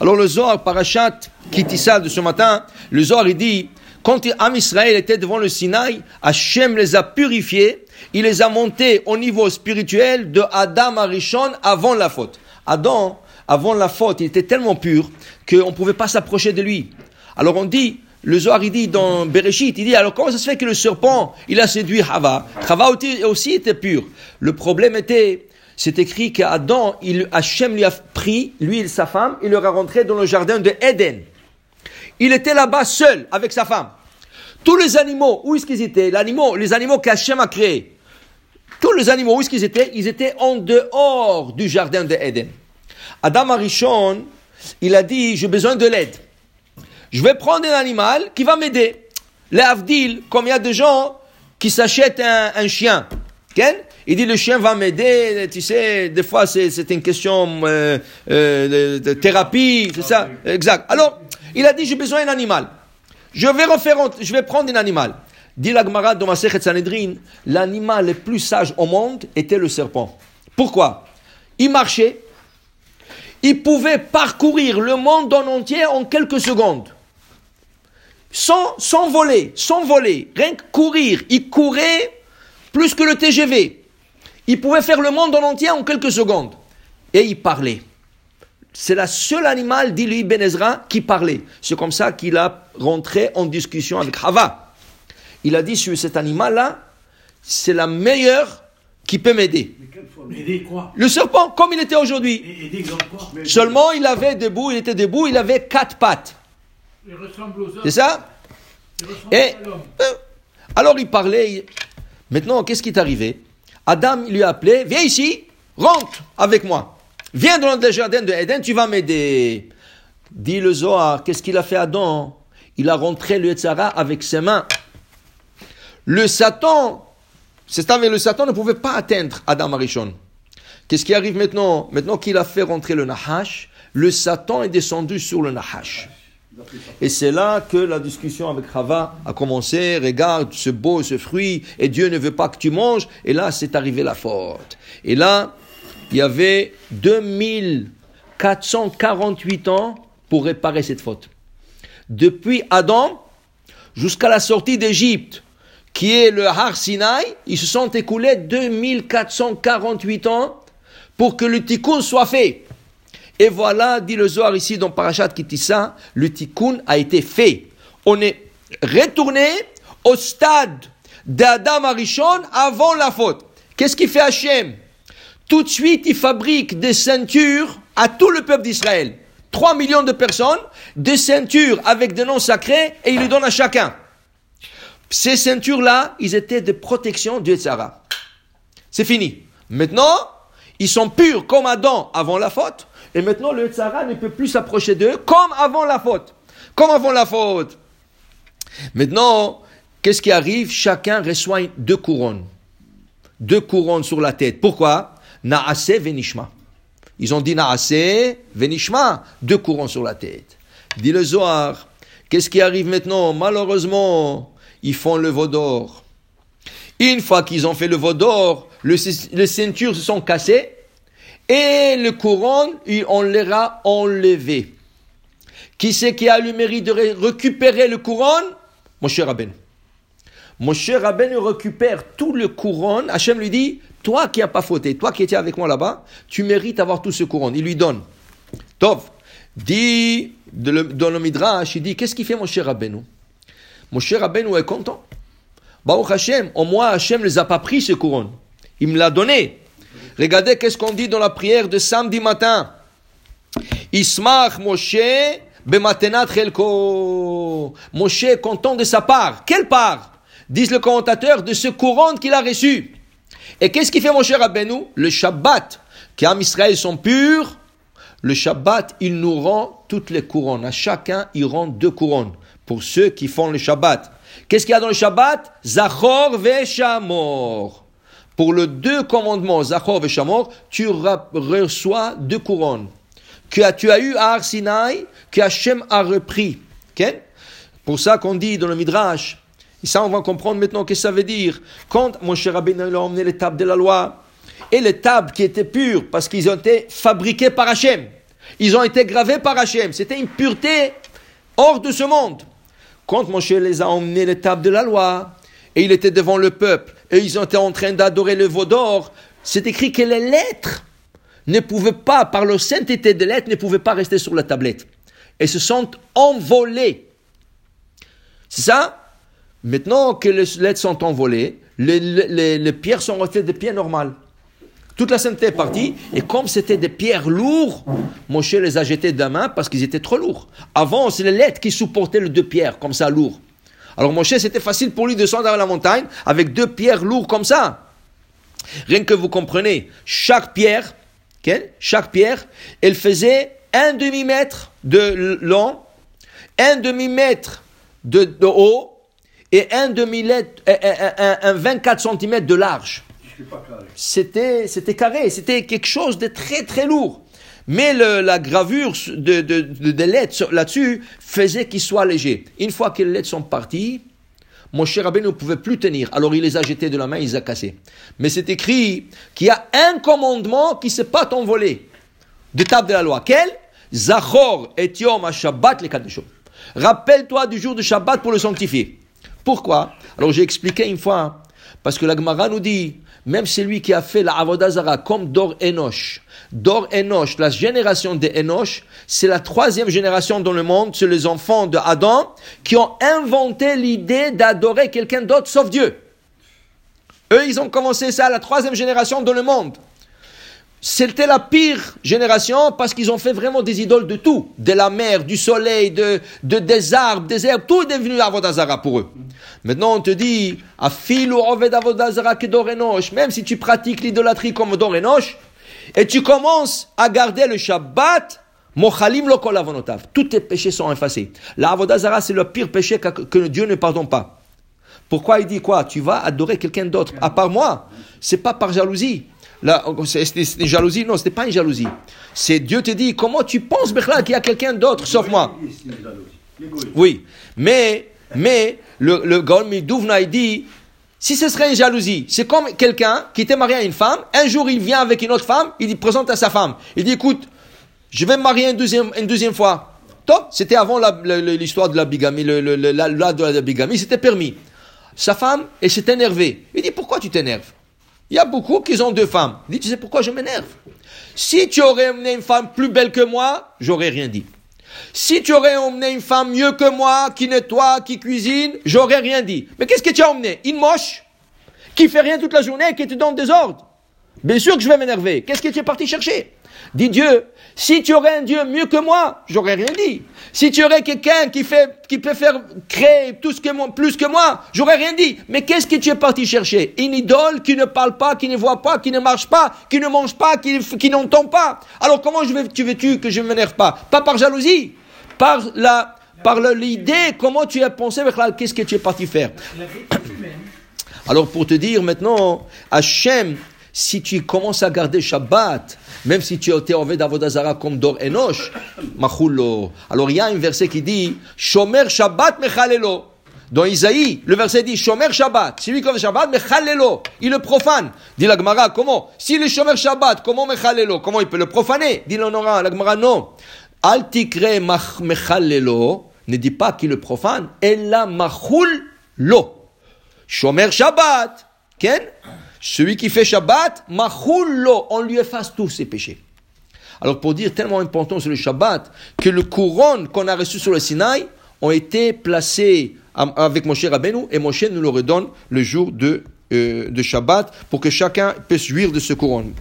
Alors le Zohar, Parashat Ki Tissa de ce matin, le Zohar il dit, quand Am Israël était devant le Sinaï, Hachem les a purifiés, il les a montés au niveau spirituel de Adam HaRishon avant la faute. Adam, avant la faute, il était tellement pur qu'on ne pouvait pas s'approcher de lui. Alors on dit, le Zohar il dit dans Bereshit, il dit alors comment ça se fait que le serpent il a séduit Hava? Hava aussi était pur. Le problème était, c'est écrit qu'Adam, Hachem lui a pris, lui et sa femme, il leur a rentré dans le jardin de Eden. Il était là-bas seul avec sa femme. Tous les animaux, où est-ce qu'ils étaient? Les animaux qu'Hachem a créés. Tous les animaux, où est-ce qu'ils étaient? Ils étaient en dehors du jardin de Eden. Adam HaRishon, il a dit, j'ai besoin de l'aide. Je vais prendre un animal qui va m'aider. Les Avdil, comme il y a des gens qui s'achètent un chien. Il dit, le chien va m'aider. Tu sais, des fois, c'est une question de thérapie. C'est ça, exact. Alors, il a dit, j'ai besoin d'un animal. Je vais prendre un animal. Dit la Gemara dans Masechet Sanhedrin, l'animal le plus sage au monde était le serpent. Pourquoi? Il marchait. Il pouvait parcourir le monde en entier en quelques secondes. Sans voler, rien que courir. Il courait plus que le TGV. Il pouvait faire le monde en entier en quelques secondes. Et il parlait. C'est le seul animal, dit lui Bénézra, qui parlait. C'est comme ça qu'il a rentré en discussion avec Hava. Il a dit sur cet animal-là, c'est la meilleure qui peut m'aider. Mais quelle fois m'aider quoi? Le serpent, comme il était aujourd'hui. Seulement, il était debout, il avait 4 pattes. Il ressemble aux hommes. C'est ça? Il ressemble à l'homme. Alors il parlait. Maintenant, qu'est-ce qui est arrivé? Adam lui a appelé, viens ici, rentre avec moi. Viens dans le jardin de Eden, tu vas m'aider. Dit le Zohar, qu'est-ce qu'il a fait Adam? Il a rentré le Etzara avec ses mains. Le Satan ne pouvait pas atteindre Adam HaRishon. Qu'est-ce qui arrive maintenant? Maintenant qu'il a fait rentrer le Nahash, le Satan est descendu sur le Nahash. Et c'est là que la discussion avec Hava a commencé. Regarde ce fruit, et Dieu ne veut pas que tu manges. Et là, c'est arrivé la faute. Et là, il y avait 2448 ans pour réparer cette faute. Depuis Adam jusqu'à la sortie d'Égypte, qui est le Har Sinaï, ils se sont écoulés 2448 ans pour que le Tikoun soit fait. Et voilà, dit le Zohar ici dans Parashat Ki Tissa, le Tikoun a été fait. On est retourné au stade d'Adam HaRishon avant la faute. Qu'est-ce qu'il fait Hachem? Tout de suite, il fabrique des ceintures à tout le peuple d'Israël. 3 millions de personnes, des ceintures avec des noms sacrés et il les donne à chacun. Ces ceintures-là, ils étaient de protection du Tzara. C'est fini. Maintenant, ils sont purs comme Adam avant la faute. Et maintenant, le Tzara ne peut plus s'approcher d'eux comme avant la faute. Maintenant, qu'est-ce qui arrive? Chacun reçoit 2 couronnes. 2 couronnes sur la tête. Pourquoi? Na'aseh, venishma. Ils ont dit Na'aseh, venishma. 2 couronnes sur la tête. Dit le Zohar. Qu'est-ce qui arrive maintenant? Malheureusement, ils font le veau d'or. Une fois qu'ils ont fait le veau d'or, les ceintures se sont cassées et les couronnes, on les a enlevées. Qui c'est qui a le mérite de récupérer le couronne? Moshe Rabbenu. Moshe Rabbenu récupère tout le couronne. Hachem lui dit, toi qui n'as pas fauté, toi qui étais avec moi là-bas, tu mérites d'avoir tout ce couronne. Il lui donne. Tov, dit dans le Midrash, il dit, qu'est-ce qu'il fait Moshe Rabbenu? Moshe Rabbenu est content. Baruch Hachem, au moins Hachem ne les a pas pris ce couronne. Il me l'a donné. Regardez qu'est-ce qu'on dit dans la prière de samedi matin. Ismach Moshe b'matenat chelko. Moshe est content de sa part. Quelle part? Disent le commentateur de ce couronne qu'il a reçu. Et qu'est-ce qu'il fait Moshe Rabbenu? Le Shabbat, qui Am Israël sont purs. Le Shabbat, il nous rend toutes les couronnes. À chacun, il rend 2 couronnes. Pour ceux qui font le Shabbat. Qu'est-ce qu'il y a dans le Shabbat? Zachor v'Echamor. Pour les 2 commandements, Zachor v'Echamor, tu reçois 2 couronnes. Que tu as eu à Har Sinaï, que Hachem a repris. Okay? Pour ça qu'on dit dans le Midrash, et ça on va comprendre maintenant qu'est-ce que ça veut dire. Quand Moshe Rabbenu a emmené les tables de la loi, et les tables qui étaient pures, parce qu'ils ont été fabriquées par Hachem. Ils ont été gravés par Hachem. C'était une pureté hors de ce monde. Quand Moshe les a emmenés à l'étape de la loi, et il était devant le peuple, et ils étaient en train d'adorer le veau d'or, c'est écrit que les lettres ne pouvaient pas, par leur sainteté des lettres, ne pouvaient pas rester sur la tablette. Et se sont envolées. C'est ça? Maintenant que les lettres sont envolées, les pierres sont restées des pierres normales. Toute la sainteté est partie, et comme c'était des pierres lourdes, Moshe les a jetées de la main parce qu'ils étaient trop lourds. Avant, c'est les lettres qui supportaient les deux pierres, comme ça, lourdes. Alors Moshe, c'était facile pour lui de descendre à la montagne avec deux pierres lourdes comme ça. Rien que vous comprenez, chaque pierre, elle faisait un demi-mètre de long, un demi-mètre de haut, et un 24 cm de large. C'était carré, c'était quelque chose de très très lourd. Mais la gravure des lettres là-dessus faisait qu'il soit léger. Une fois que les lettres sont parties, Moshe Rabbenu ne pouvait plus tenir. Alors il les a jetées de la main, il les a cassées. Mais c'est écrit qu'il y a un commandement qui ne s'est pas envolé. D'étape de la loi. Quel? Zachor v'Echamor Shabbat le Kadeshom. Rappelle-toi du jour de Shabbat pour le sanctifier. Pourquoi? Alors j'ai expliqué une fois, parce que la Gemara nous dit, même celui qui a fait la Avodazara comme Dor Enosh, la génération des Enosh, c'est la 3e génération dans le monde, c'est les enfants de Adam qui ont inventé l'idée d'adorer quelqu'un d'autre sauf Dieu. Eux, ils ont commencé ça, la 3e génération dans le monde. C'était la pire génération parce qu'ils ont fait vraiment des idoles de tout. De la mer, du soleil, des arbres, des herbes. Tout est devenu Avodazara pour eux. Maintenant, on te dit, même si tu pratiques l'idolâtrie comme Dor Enosh, et tu commences à garder le Shabbat, tous tes péchés sont effacés. La Avodazara, c'est le pire péché que Dieu ne pardonne pas. Pourquoi il dit quoi? Tu vas adorer quelqu'un d'autre, à part moi. C'est pas par jalousie. Là, c'est une jalousie? Non, c'était pas une jalousie. C'est Dieu te dit, comment tu penses, Bechla, qu'il y a quelqu'un d'autre sauf moi? Oui, mais le Gaon Midouvna, il dit, si ce serait une jalousie, c'est comme quelqu'un qui était marié à une femme, un jour il vient avec une autre femme, il présente à sa femme, il dit, écoute, je vais me marier une deuxième fois. Top, c'était avant l'histoire de la bigamie, la bigamie, c'était permis. Sa femme, elle s'est énervée. Il dit, pourquoi tu t'énerves? Il y a beaucoup qui ont deux femmes. Il dit, tu sais pourquoi je m'énerve? Si tu aurais emmené une femme plus belle que moi, j'aurais rien dit. Si tu aurais emmené une femme mieux que moi, qui nettoie, qui cuisine, j'aurais rien dit. Mais qu'est-ce que tu as emmené? Une moche, qui fait rien toute la journée, qui te donne des ordres. Bien sûr que je vais m'énerver. Qu'est-ce que tu es parti chercher? Dis Dieu, si tu aurais un Dieu mieux que moi, j'aurais rien dit. Si tu aurais quelqu'un qui peut faire créer tout ce que moi, plus que moi, j'aurais rien dit. Mais qu'est-ce que tu es parti chercher? Une idole qui ne parle pas, qui ne voit pas, qui ne marche pas, qui ne mange pas, qui n'entend pas. Alors comment veux-tu que je ne m'énerve pas? Pas par jalousie, par l'idée, comment tu as pensé, qu'est-ce que tu es parti faire? Alors pour te dire maintenant, Hachem, si tu commences à garder Shabbat, même si tu es enlevé d'Avodazara comme Dor Enosh, machul lo. Alors il y a un verset qui dit shomer shabbat mechalelo. Dans Isaïe, le verset dit shomer shabbat. Celui qui fait Shabbat mechalelo, il le profane. Dit la Gemara, comment? Si le shomer Shabbat, comment mechalelo? Comment il peut le profaner? Dit l'Onora, la Gemara, non. Al tikre mechalelo, ne dit pas qu'il le profane. Ella machul lo. Shomer Shabbat, ken? Celui qui fait Shabbat, machul lo, on lui efface tous ses péchés. Alors pour dire tellement important sur le Shabbat, que le couronne qu'on a reçu sur le Sinaï ont été placés avec Moshe Rabbenu, et Moshe nous le redonne le jour de Shabbat, pour que chacun puisse jouir de ce couronne.